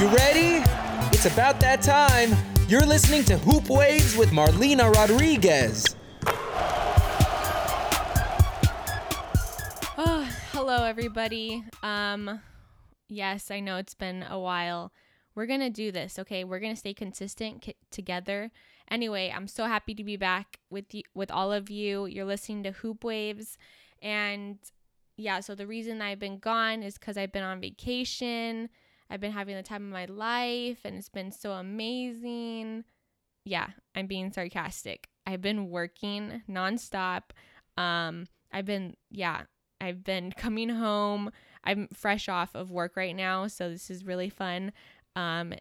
You ready? It's about that time. You're listening to Hoop Waves with Marlena Rodriguez. Oh, hello, everybody. Yes, I know it's been a while. We're going to do this, okay? We're going to stay consistent together. Anyway, I'm so happy to be back with you, with all of you. You're listening to Hoop Waves. And yeah, so the reason I've been gone is because I've been on vacation. I've been having the time of my life, and it's been so amazing. Yeah, I'm being sarcastic. I've been working nonstop. I've been coming home. I'm fresh off of work right now, so this is really fun. And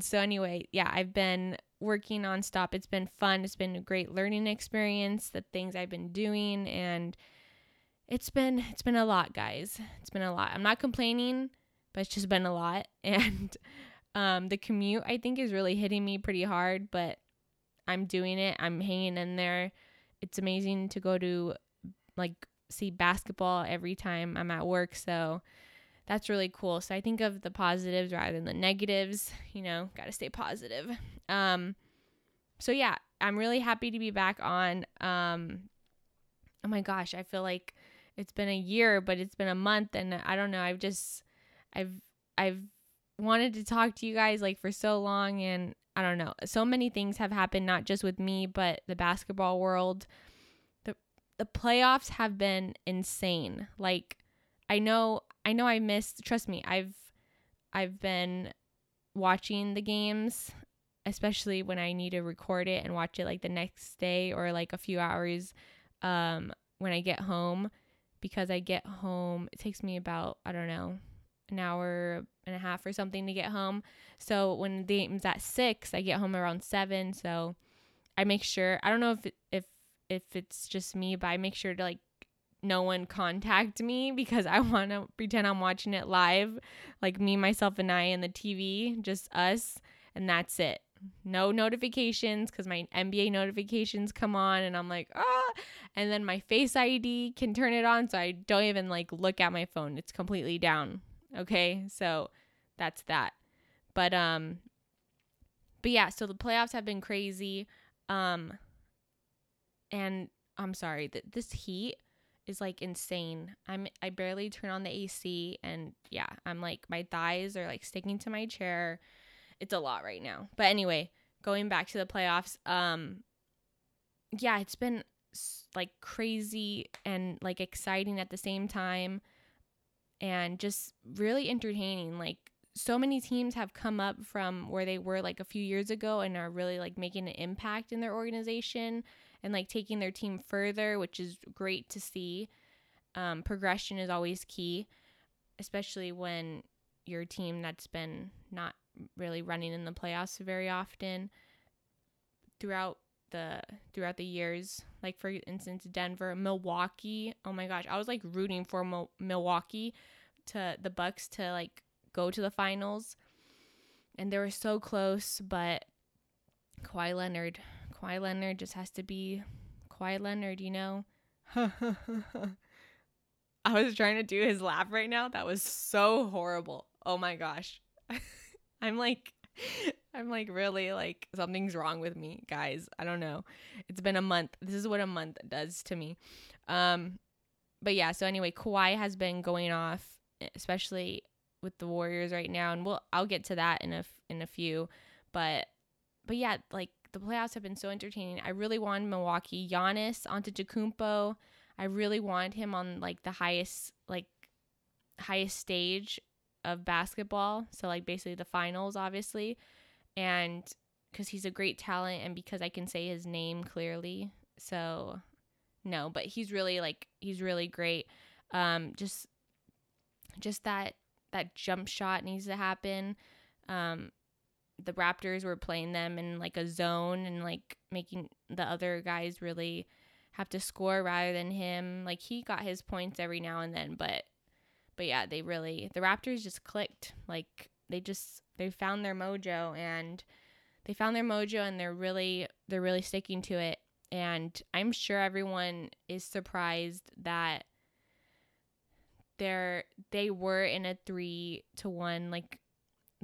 so anyway, yeah, I've been working nonstop. It's been fun. It's been a great learning experience, the things I've been doing, and it's been a lot, guys. It's been a lot. I'm not complaining, but it's just been a lot. And the commute, I think, is really hitting me pretty hard, but I'm doing it. I'm hanging in there. It's amazing to go to, see basketball every time I'm at work, so that's really cool. So I think of the positives rather than the negatives. You know, got to stay positive. So, yeah, I'm really happy to be back on. Oh, my gosh, I feel like it's been a year, but it's been a month, and I don't know. I've wanted to talk to you guys for so long, and I don't know. So many things have happened, not just with me, but the basketball world. The playoffs have been insane. I know I missed, trust me, I've been watching the games, especially when I need to record it and watch it the next day or a few hours when I get home, because I get home, it takes me about, I don't know, an hour and a half or something to get home. So when the game's at 6, I get home around 7. So I make sure, I don't know if it's just me, but I make sure to no one contact me, because I want to pretend I'm watching it live, me, myself, and I, and the TV, just us, and that's it. No notifications, because my NBA notifications come on, and I'm and then my Face ID can turn it on, so I don't even look at my phone. It's completely down. Okay, so that's that. But yeah, so the playoffs have been crazy. And I'm sorry that this heat is insane. I barely turn on the AC, and yeah, I'm my thighs are sticking to my chair. It's a lot right now. But anyway, going back to the playoffs, yeah, it's been crazy and exciting at the same time, and just really entertaining. So many teams have come up from where they were a few years ago, and are really making an impact in their organization, and taking their team further, which is great to see. Progression is always key, especially when your team that's been not really running in the playoffs very often throughout the years. For instance, Denver, Milwaukee. Oh my gosh, I was rooting for Milwaukee to the Bucks to go to the finals, and they were so close, but Kawhi Leonard just has to be Kawhi Leonard, you know? I was trying to do his laugh right now. That was so horrible. Oh my gosh. I'm really something's wrong with me, guys. I don't know. It's been a month. This is what a month does to me. But yeah, so anyway, Kawhi has been going off, especially with the Warriors right now, and I'll get to that in a few. But yeah, the playoffs have been so entertaining. I really want Milwaukee. Giannis Antetokounmpo, I really want him on the highest stage of basketball. So basically the finals, obviously. And because he's a great talent, and because I can say his name clearly. So no, but he's really he's really great. Just that jump shot needs to happen. The Raptors were playing them in a zone, and making the other guys really have to score rather than him. He got his points every now and then, but yeah, the Raptors just clicked. They found their mojo, and they're really sticking to it. And I'm sure everyone is surprised that they were in a 3-1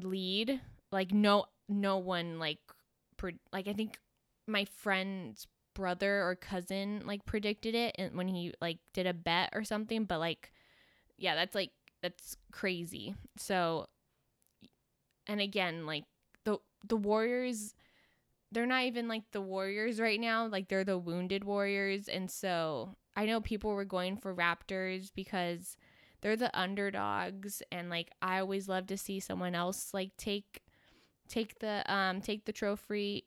lead, like no one like I think my friend's brother or cousin like predicted it, and when he like did a bet or something, but like yeah, that's crazy. So, and again, like the Warriors, they're not even like the Warriors right now, like they're the wounded Warriors. And so I know people were going for Raptors because they're the underdogs, and like I always love to see someone else like take the trophy,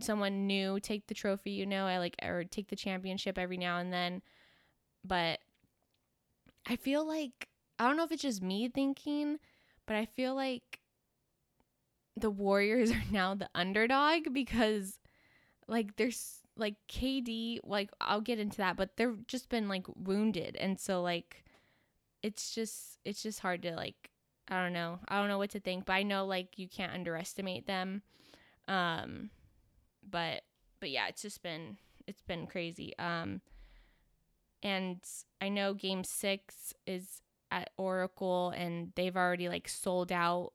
someone new take the trophy, you know, I like, or take the championship every now and then. But I feel like, I don't know if it's just me thinking, but I feel like the Warriors are now the underdog because like there's like KD, like I'll get into that, but they've just been like wounded. And so like it's just hard to like, I don't know what to think, but I know like you can't underestimate them. But yeah, it's been crazy. And I know Game 6 is at Oracle, and they've already like sold out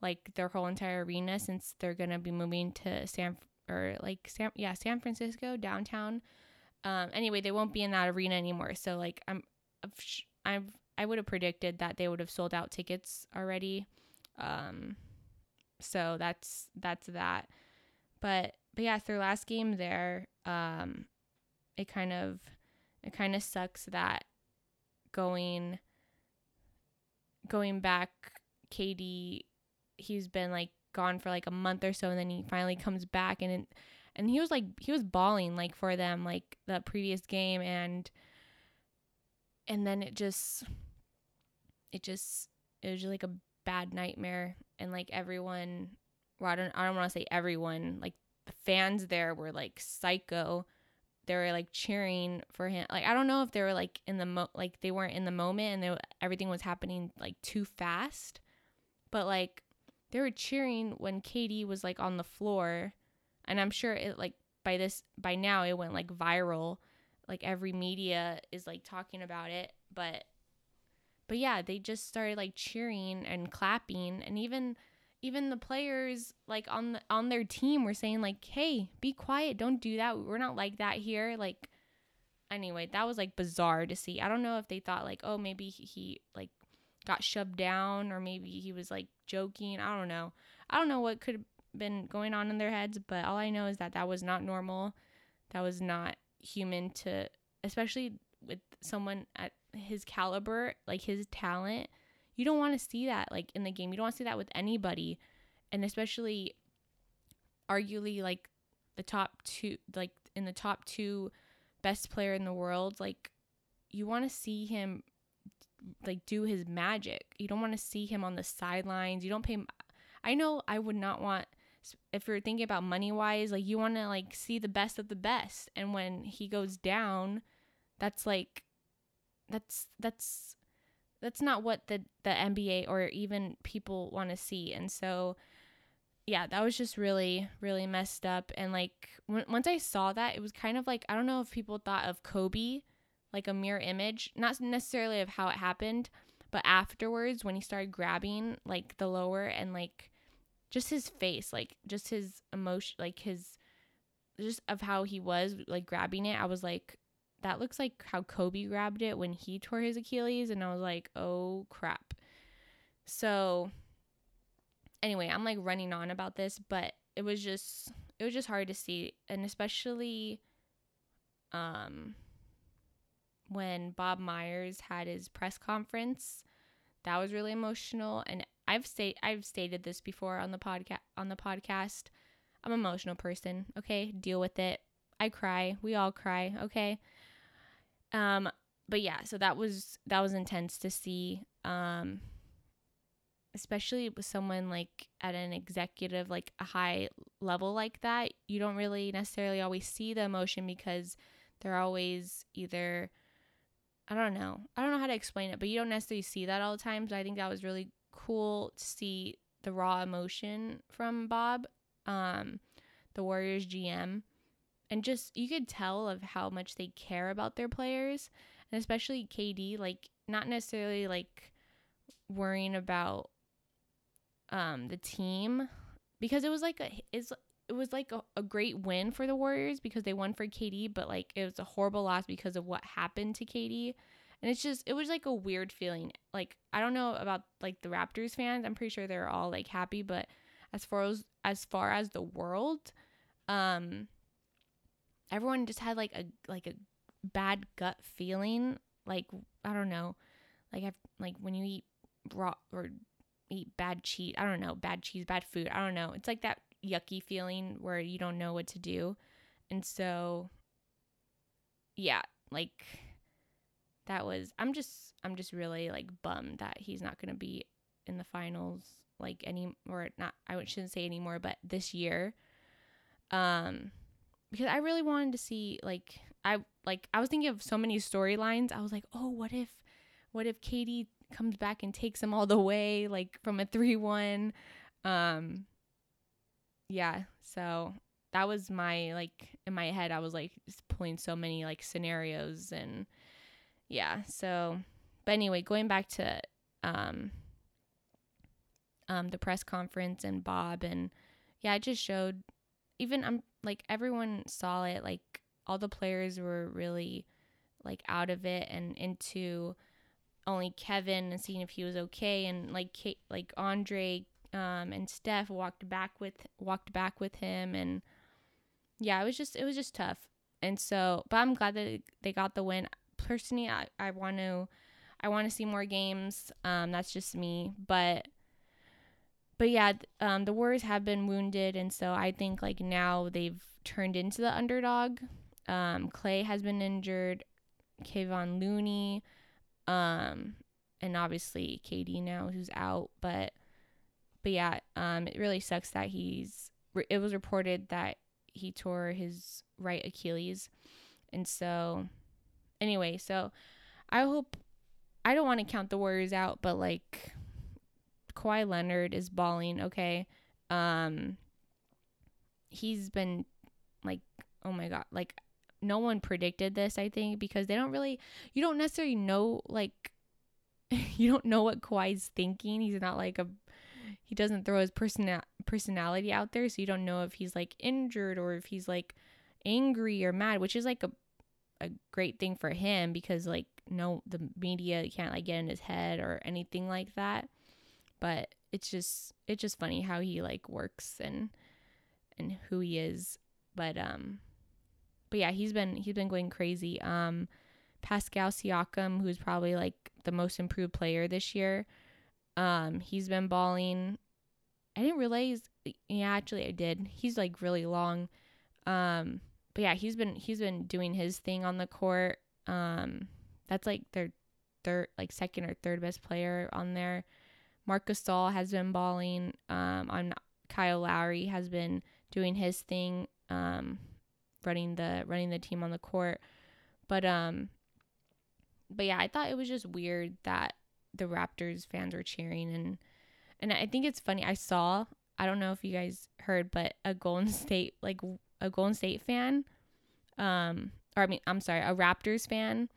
like their whole entire arena, since they're gonna be moving to San Francisco downtown. Anyway, they won't be in that arena anymore. So like I would have predicted that they would have sold out tickets already. So that's that. But yeah, it's their last game there. It kind of sucks that going back, KD, he's been like gone for like a month or so, and then he finally comes back, and he was balling like for them like the previous game, and then it was just like a bad nightmare, and like everyone. Well, I don't want to say everyone, like the fans there were like psycho. They were like cheering for him. Like I don't know if they were like they weren't in the moment, and everything was happening like too fast. But like they were cheering when KD was like on the floor, and I'm sure it like by now it went like viral. Like every media is like talking about it, but yeah, they just started like cheering and clapping, and even the players like on their team were saying like, hey, be quiet, don't do that, we're not like that here. Like anyway, that was like bizarre to see. I don't know if they thought like, oh, maybe he like got shoved down, or maybe he was like joking. I don't know what could have been going on in their heads, but all I know is that was not normal. That was not human, to especially with someone at his caliber, like his talent. You don't want to see that like in the game. You don't want to see that with anybody, and especially arguably like the top two, like in the top two best player in the world. Like you want to see him like do his magic. You don't want to see him on the sidelines. You don't pay. I know I would not want, if you're thinking about money wise, like you want to like see the best of the best. And when he goes down, that's like, that's not what the NBA or even people want to see. And so, yeah, that was just really, really messed up. And, like, once I saw that, it was kind of like, I don't know if people thought of Kobe, like a mirror image, not necessarily of how it happened, but afterwards when he started grabbing, like, the lower and, like, just his face, like, just his emotion, like, his, just of how he was, like, grabbing it, I was like, that looks like how Kobe grabbed it when he tore his Achilles. And I was like, oh, crap. So anyway, I'm like running on about this, but it was just hard to see. And especially when Bob Myers had his press conference, that was really emotional. And I've stated this before on the podcast. I'm an emotional person. Okay. Deal with it. I cry. We all cry. Okay. But yeah, so that was intense to see, especially with someone like at an executive, like a high level like that. You don't really necessarily always see the emotion because they're always either, I don't know how to explain it, but you don't necessarily see that all the time. So I think that was really cool to see the raw emotion from Bob, the Warriors GM. And just, you could tell of how much they care about their players, and especially KD, like, not necessarily, like, worrying about the team, because it was like a great win for the Warriors because they won for KD, but like it was a horrible loss because of what happened to KD. And it's just, it was like a weird feeling. Like, I don't know about like the Raptors fans. I'm pretty sure they're all like happy, but as far as the world, everyone just had like a bad gut feeling. Like, I don't know, like when you eat raw or eat bad cheese, I don't know, bad cheese, bad food. I don't know. It's like that yucky feeling where you don't know what to do. And so, yeah, like that was, I'm just really like bummed that he's not going to be in the finals like any, or not, I shouldn't say anymore, but this year, because I really wanted to see, like, I was thinking of so many storylines. I was like, oh, what if KD comes back and takes him all the way, like from a 3-1? Yeah, so that was my, like, in my head, I was like pulling so many like scenarios, and yeah. So, but anyway, going back to the press conference and Bob, and yeah, it just showed, even I'm like, everyone saw it, like all the players were really like out of it and into only Kevin and seeing if he was okay, and like Kate, like Andre and Steph walked back with him, and yeah, it was just tough. And so, but I'm glad that they got the win. Personally, I want to see more games. That's just me, but yeah, the Warriors have been wounded, and so I think like now they've turned into the underdog. Clay has been injured, Kevon Looney, and obviously KD now, who's out, but yeah, it really sucks that it was reported that he tore his right Achilles. And so anyway, so I don't want to count the Warriors out, but like Kawhi Leonard is balling, okay? He's been like, oh my God, like no one predicted this, I think, because you don't necessarily know, like, you don't know what Kawhi's thinking. He's not like he doesn't throw his personality out there. So you don't know if he's like injured or if he's like angry or mad, which is like a great thing for him, because like, no, the media can't like get in his head or anything like that. But it's just funny how he like works and who he is. But yeah, he's been going crazy. Pascal Siakam, who's probably like the most improved player this year, he's been balling. I didn't realize, yeah, actually I did. He's like really long. But yeah, he's been doing his thing on the court. That's like their third, like second or third best player on there. Marcus Saul has been balling. Kyle Lowry has been doing his thing, running the team on the court. But yeah, I thought it was just weird that the Raptors fans were cheering, and I think it's funny. I don't know if you guys heard, but a Golden State fan, a Raptors fan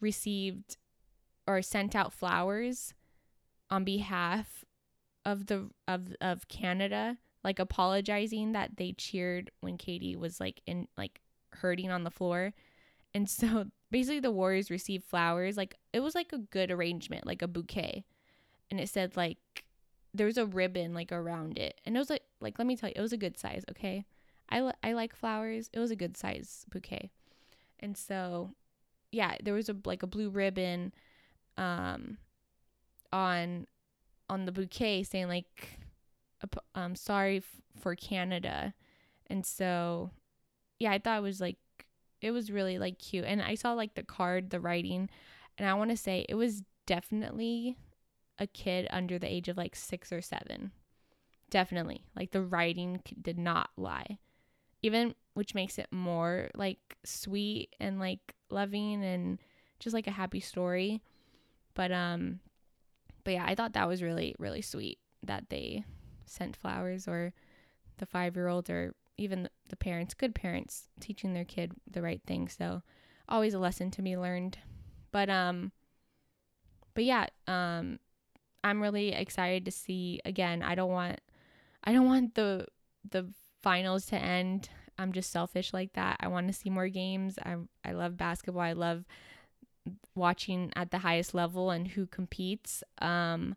received or sent out flowers on behalf of Canada, like apologizing that they cheered when KD was like in like hurting on the floor. And so basically the Warriors received flowers. Like it was like a good arrangement, like a bouquet. And it said like there's a ribbon like around it. And it was like let me tell you, it was a good size, okay? I like flowers. It was a good size bouquet. And so yeah, there was a blue ribbon on the bouquet saying like I'm sorry for Canada. And so yeah, I thought it was like, it was really like cute. And I saw like the writing, and I want to say it was definitely a kid under the age of like 6 or 7. Definitely, like the writing did not lie, even, which makes it more like sweet and like loving and just like a happy story. But yeah, I thought that was really, really sweet that they sent flowers, or the 5-year-old, or even the parents, good parents teaching their kid the right thing. So always a lesson to be learned. But yeah, I'm really excited to see again. I don't want the finals to end. I'm just selfish like that. I want to see more games. I love basketball. I love watching at the highest level and who competes. But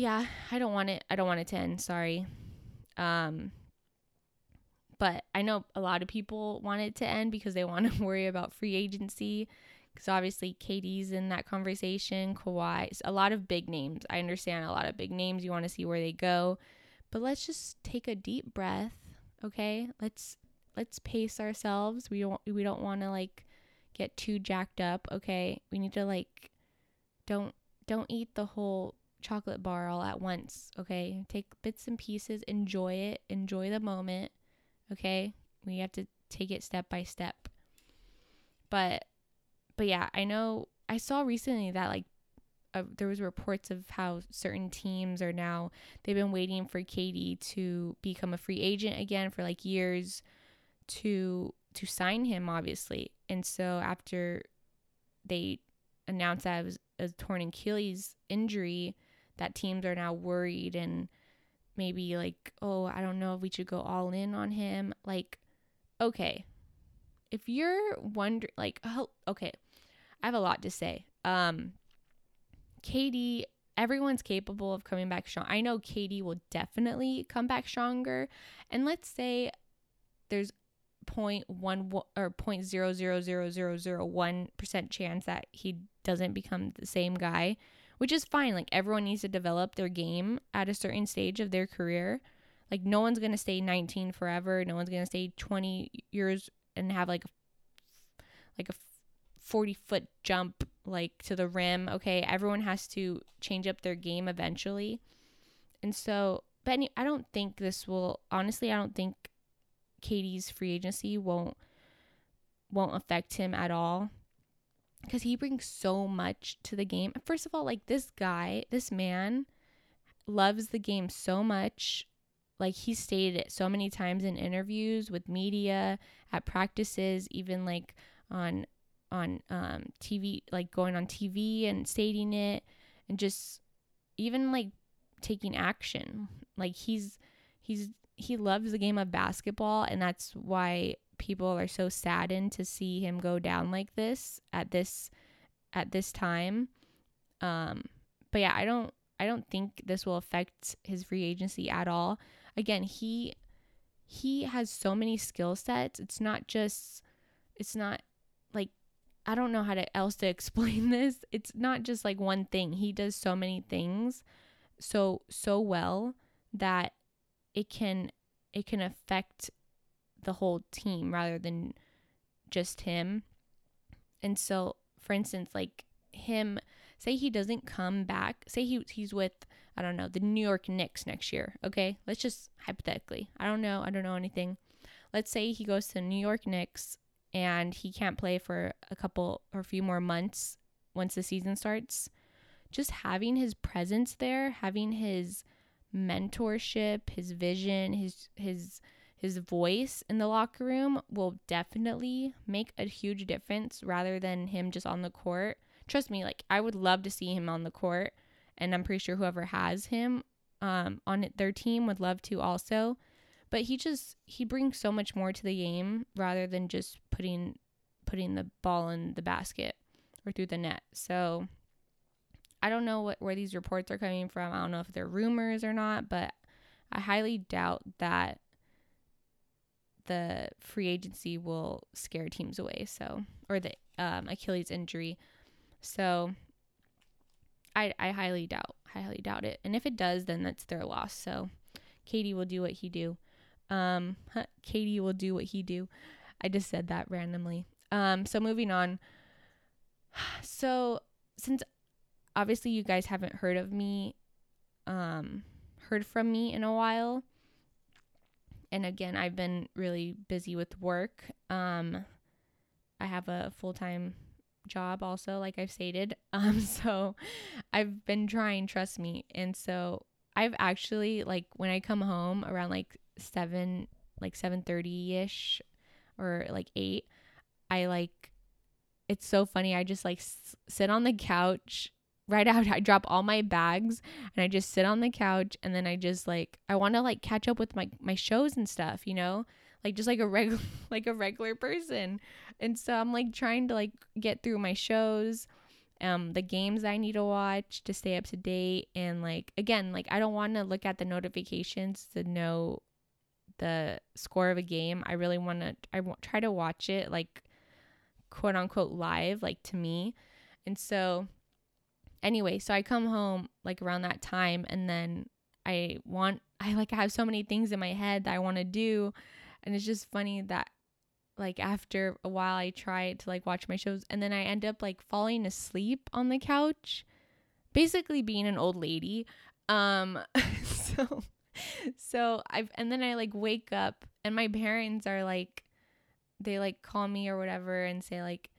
yeah, I don't want it to end. Sorry. But I know a lot of people want it to end because they want to worry about free agency. Because obviously KD's in that conversation, Kawhi, a lot of big names. I understand a lot of big names. You want to see where they go. But let's just take a deep breath, okay? Let's pace ourselves. We don't want to like get too jacked up, okay? We need to like don't eat the whole chocolate bar all at once, okay? Take bits and pieces, enjoy it, enjoy the moment, okay? We have to take it step by step. But yeah, I know I saw recently that like there was reports of how certain teams are now, they've been waiting for KD to become a free agent again for like years to sign him, obviously. And so after they announced that it was a torn Achilles injury, that teams are now worried and maybe like, oh, I don't know if we should go all in on him. Like, okay, if you're wondering, like, oh, okay, I have a lot to say. KD, everyone's capable of coming back strong. I know KD will definitely come back stronger. And let's say there's 0.1 or 0.0000001% chance that he doesn't become the same guy, which is fine. Like, everyone needs to develop their game at a certain stage of their career. Like, no one's going to stay 19 forever. No one's going to stay 20 years and have like a 40-foot jump like to the rim, okay? Everyone has to change up their game eventually. And so, but I don't think this will, honestly, I don't think KD's free agency won't affect him at all, because he brings so much to the game. First of all, like, this man loves the game so much. Like, he stated it so many times in interviews with media, at practices, even like on TV, like going on TV and stating it, and just even like taking action. Like, he loves the game of basketball, and that's why people are so saddened to see him go down like this at this time. But yeah, I don't think this will affect his free agency at all. Again, he has so many skill sets. It's not like, I don't know how else to explain this. It's not just like one thing. He does so many things so well that it can affect the whole team rather than just him. And so, for instance, like him, say he doesn't come back, say he's with, I don't know, the New York Knicks next year, okay? Let's just hypothetically, I don't know anything. Let's say he goes to the New York Knicks and he can't play for a couple or a few more months once the season starts. Just having his presence there, having his mentorship, his vision, his voice in the locker room will definitely make a huge difference rather than him just on the court. Trust me, like, I would love to see him on the court, and I'm pretty sure whoever has him on their team would love to also. But he brings so much more to the game rather than just putting the ball in the basket or through the net. So I don't know where these reports are coming from. I don't know if they're rumors or not, but I highly doubt that the free agency will scare teams away. So, or the Achilles injury. So I highly doubt it. And if it does, then that's their loss. So KD will do what he do. KD will do what he do. I just said that randomly. So moving on. So since obviously you guys haven't heard from me in a while, and again, I've been really busy with work. I have a full-time job also, like I've stated, so I've been trying, trust me. And so I've actually, like, when I come home around like 7:30ish or like 8, I like, it's so funny, I just like sit on the couch right out, I drop all my bags and I just sit on the couch, and then I just like, I want to like catch up with my shows and stuff, you know, like just like a regular person. And so I'm like trying to like get through my shows, the games I need to watch to stay up to date. And like, again, like I don't want to look at the notifications to know the score of a game. I really want to, try to watch it like quote unquote live, like to me. And so anyway, so I come home like around that time, and then I have so many things in my head that I want to do. And it's just funny that like after a while I try to like watch my shows, and then I end up like falling asleep on the couch, basically being an old lady. And then I like wake up, and my parents are like, they like call me or whatever and say like,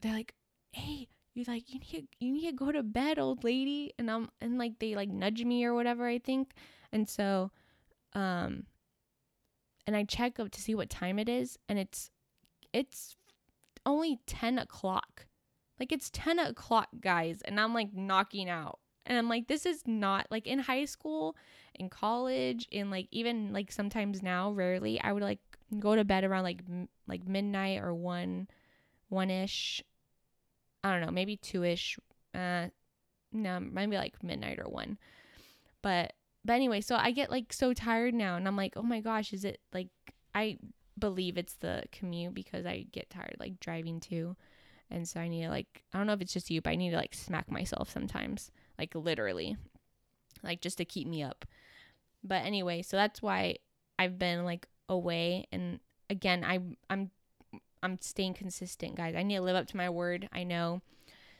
they're like, hey, you're like, you need to go to bed, old lady. And like, they like nudge me or whatever, I think. And so, and I check up to see what time it is, and it's only 10 o'clock. Like, it's 10 o'clock, guys. And I'm like knocking out. And I'm like, this is not like in high school, in college, in like even like sometimes now, rarely, I would like go to bed around like midnight or one-ish. I don't know, maybe two-ish. No, maybe like midnight or one. But anyway, so I get like so tired now, and I'm like, oh my gosh, is it like, I believe it's the commute because I get tired like driving too. And so I need to like, I don't know if it's just you, but I need to like smack myself sometimes, like literally, like just to keep me up. But anyway, so that's why I've been like away. And again, I'm staying consistent, guys. I need to live up to my word, I know.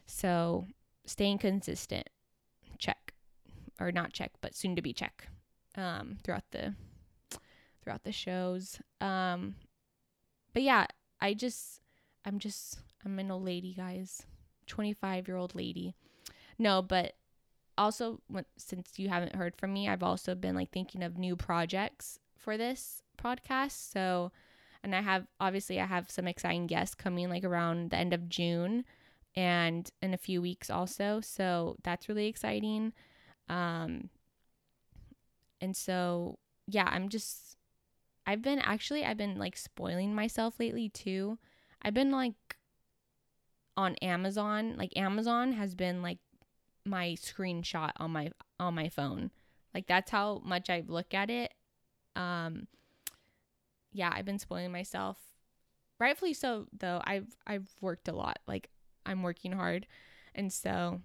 So staying consistent, check, or not check, but soon to be check, throughout the shows. But yeah, I'm an old lady, guys, 25-year-old lady. No, but also, since you haven't heard from me, I've also been like thinking of new projects for this podcast. So, and I have some exciting guests coming like around the end of June and in a few weeks also. So that's really exciting. And so, yeah, I've been like spoiling myself lately too. I've been like on Amazon, like Amazon has been like my screenshot on my phone. Like, that's how much I look at it. Yeah, I've been spoiling myself. Rightfully so, though. I've worked a lot. Like, I'm working hard. And so,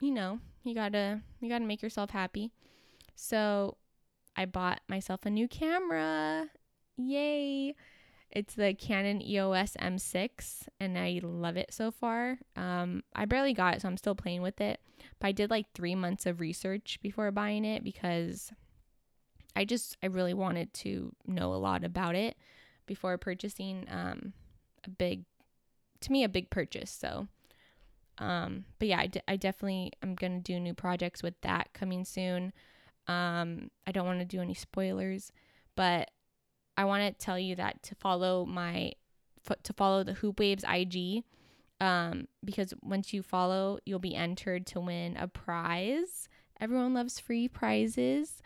you know, you gotta make yourself happy. So I bought myself a new camera. Yay. It's the Canon EOS M6, and I love it so far. I barely got it, so I'm still playing with it. But I did like 3 months of research before buying it because I really wanted to know a lot about it before purchasing a big purchase. So, but yeah, I definitely am going to do new projects with that coming soon. I don't want to do any spoilers, but I want to tell you that to follow the Hoop Waves IG, because once you follow, you'll be entered to win a prize. Everyone loves free prizes.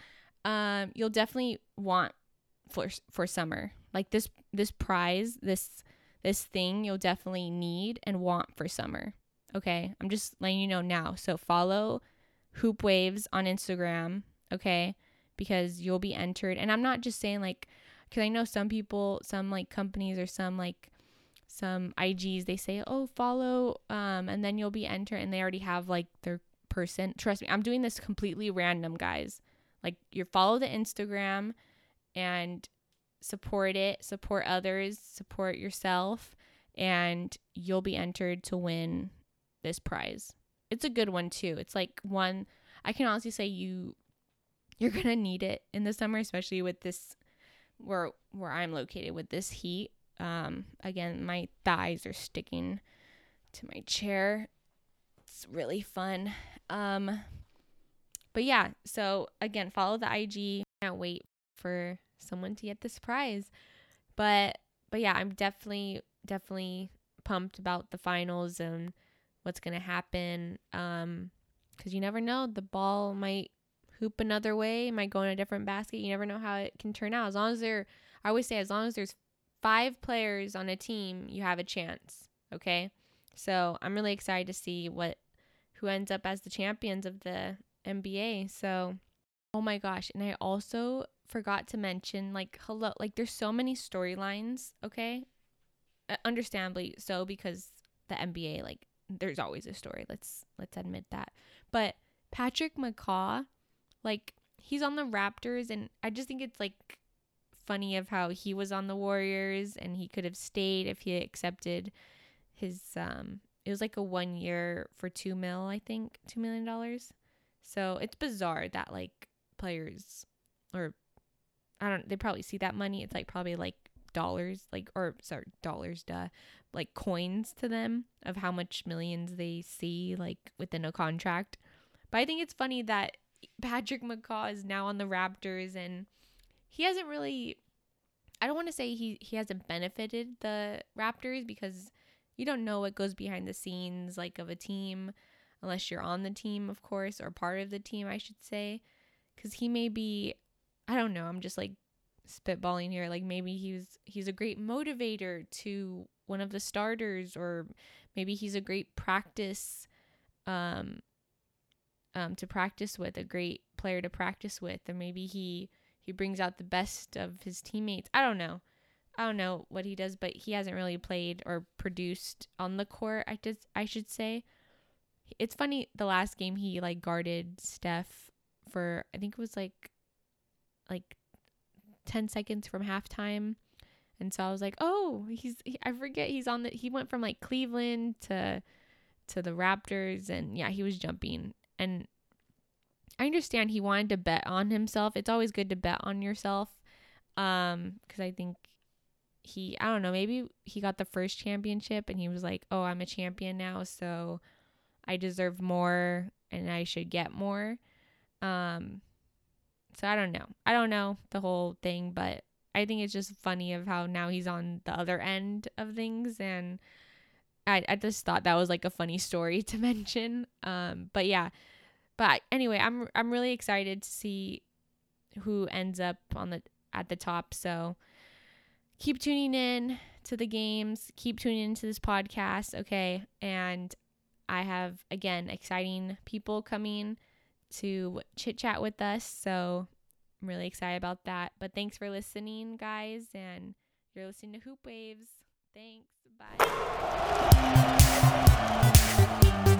You'll definitely want for summer, like this prize, this thing you'll definitely need and want for summer. Okay. I'm just letting you know now. So follow Hoop Waves on Instagram. Okay. Because you'll be entered. And I'm not just saying like, because I know some people, some like companies or some like some IGs, they say, oh, follow, and then you'll be entered, and they already have like their person. Trust me, I'm doing this completely random, guys. Like, you follow the Instagram and support it, support others, support yourself, and you'll be entered to win this prize. It's a good one too. It's like one I can honestly say you're gonna need it in the summer, especially with this where I'm located with this heat. Again, my thighs are sticking to my chair. It's really fun. But yeah, so again, follow the IG. Can't wait for someone to get this prize. But yeah, I'm definitely pumped about the finals and what's going to happen. Because you never know. The ball might hoop another way, might go in a different basket. You never know how it can turn out. As long as there, I always say, as long as there's 5 players on a team, you have a chance. Okay? So I'm really excited to see who ends up as the champions of the NBA. So, oh my gosh. And I also forgot to mention, there's so many storylines, okay? Understandably so, because the NBA, there's always a story. Let's admit that. But Patrick McCaw, he's on the Raptors, and I just think it's funny of how he was on the Warriors and he could have stayed if he accepted his it was a 1 year for $2 million, I think, $2 million. So it's bizarre that players, or I don't, they probably see that money, it's probably dollars, coins to them of how much millions they see within a contract. But I think it's funny that Patrick McCaw is now on the Raptors, and he hasn't really, I don't want to say he hasn't benefited the Raptors, because you don't know what goes behind the scenes of a team, unless you're on the team, of course, or part of the team, I should say, because he may be, I don't know, I'm just spitballing here, maybe he's a great motivator to one of the starters, or maybe he's a great practice to practice with, a great player to practice with, or maybe he brings out the best of his teammates. I don't know what he does, but he hasn't really played or produced on the court, I should say. It's funny, the last game he guarded Steph for, I think it was 10 seconds from halftime, and so I was he went from Cleveland to the Raptors, and yeah, he was jumping, and I understand he wanted to bet on himself. It's always good to bet on yourself, because I think I don't know, maybe he got the first championship and he was oh, I'm a champion now, so I deserve more and I should get more. So I don't know the whole thing, but I think it's just funny of how now he's on the other end of things, and I just thought that was a funny story to mention. But yeah, but anyway, I'm really excited to see who ends up at the top. So keep tuning in to the games, keep tuning into this podcast, okay? And I have, again, exciting people coming to chit chat with us, so I'm really excited about that. But thanks for listening, guys, and you're listening to Hoop Waves. Thanks, bye.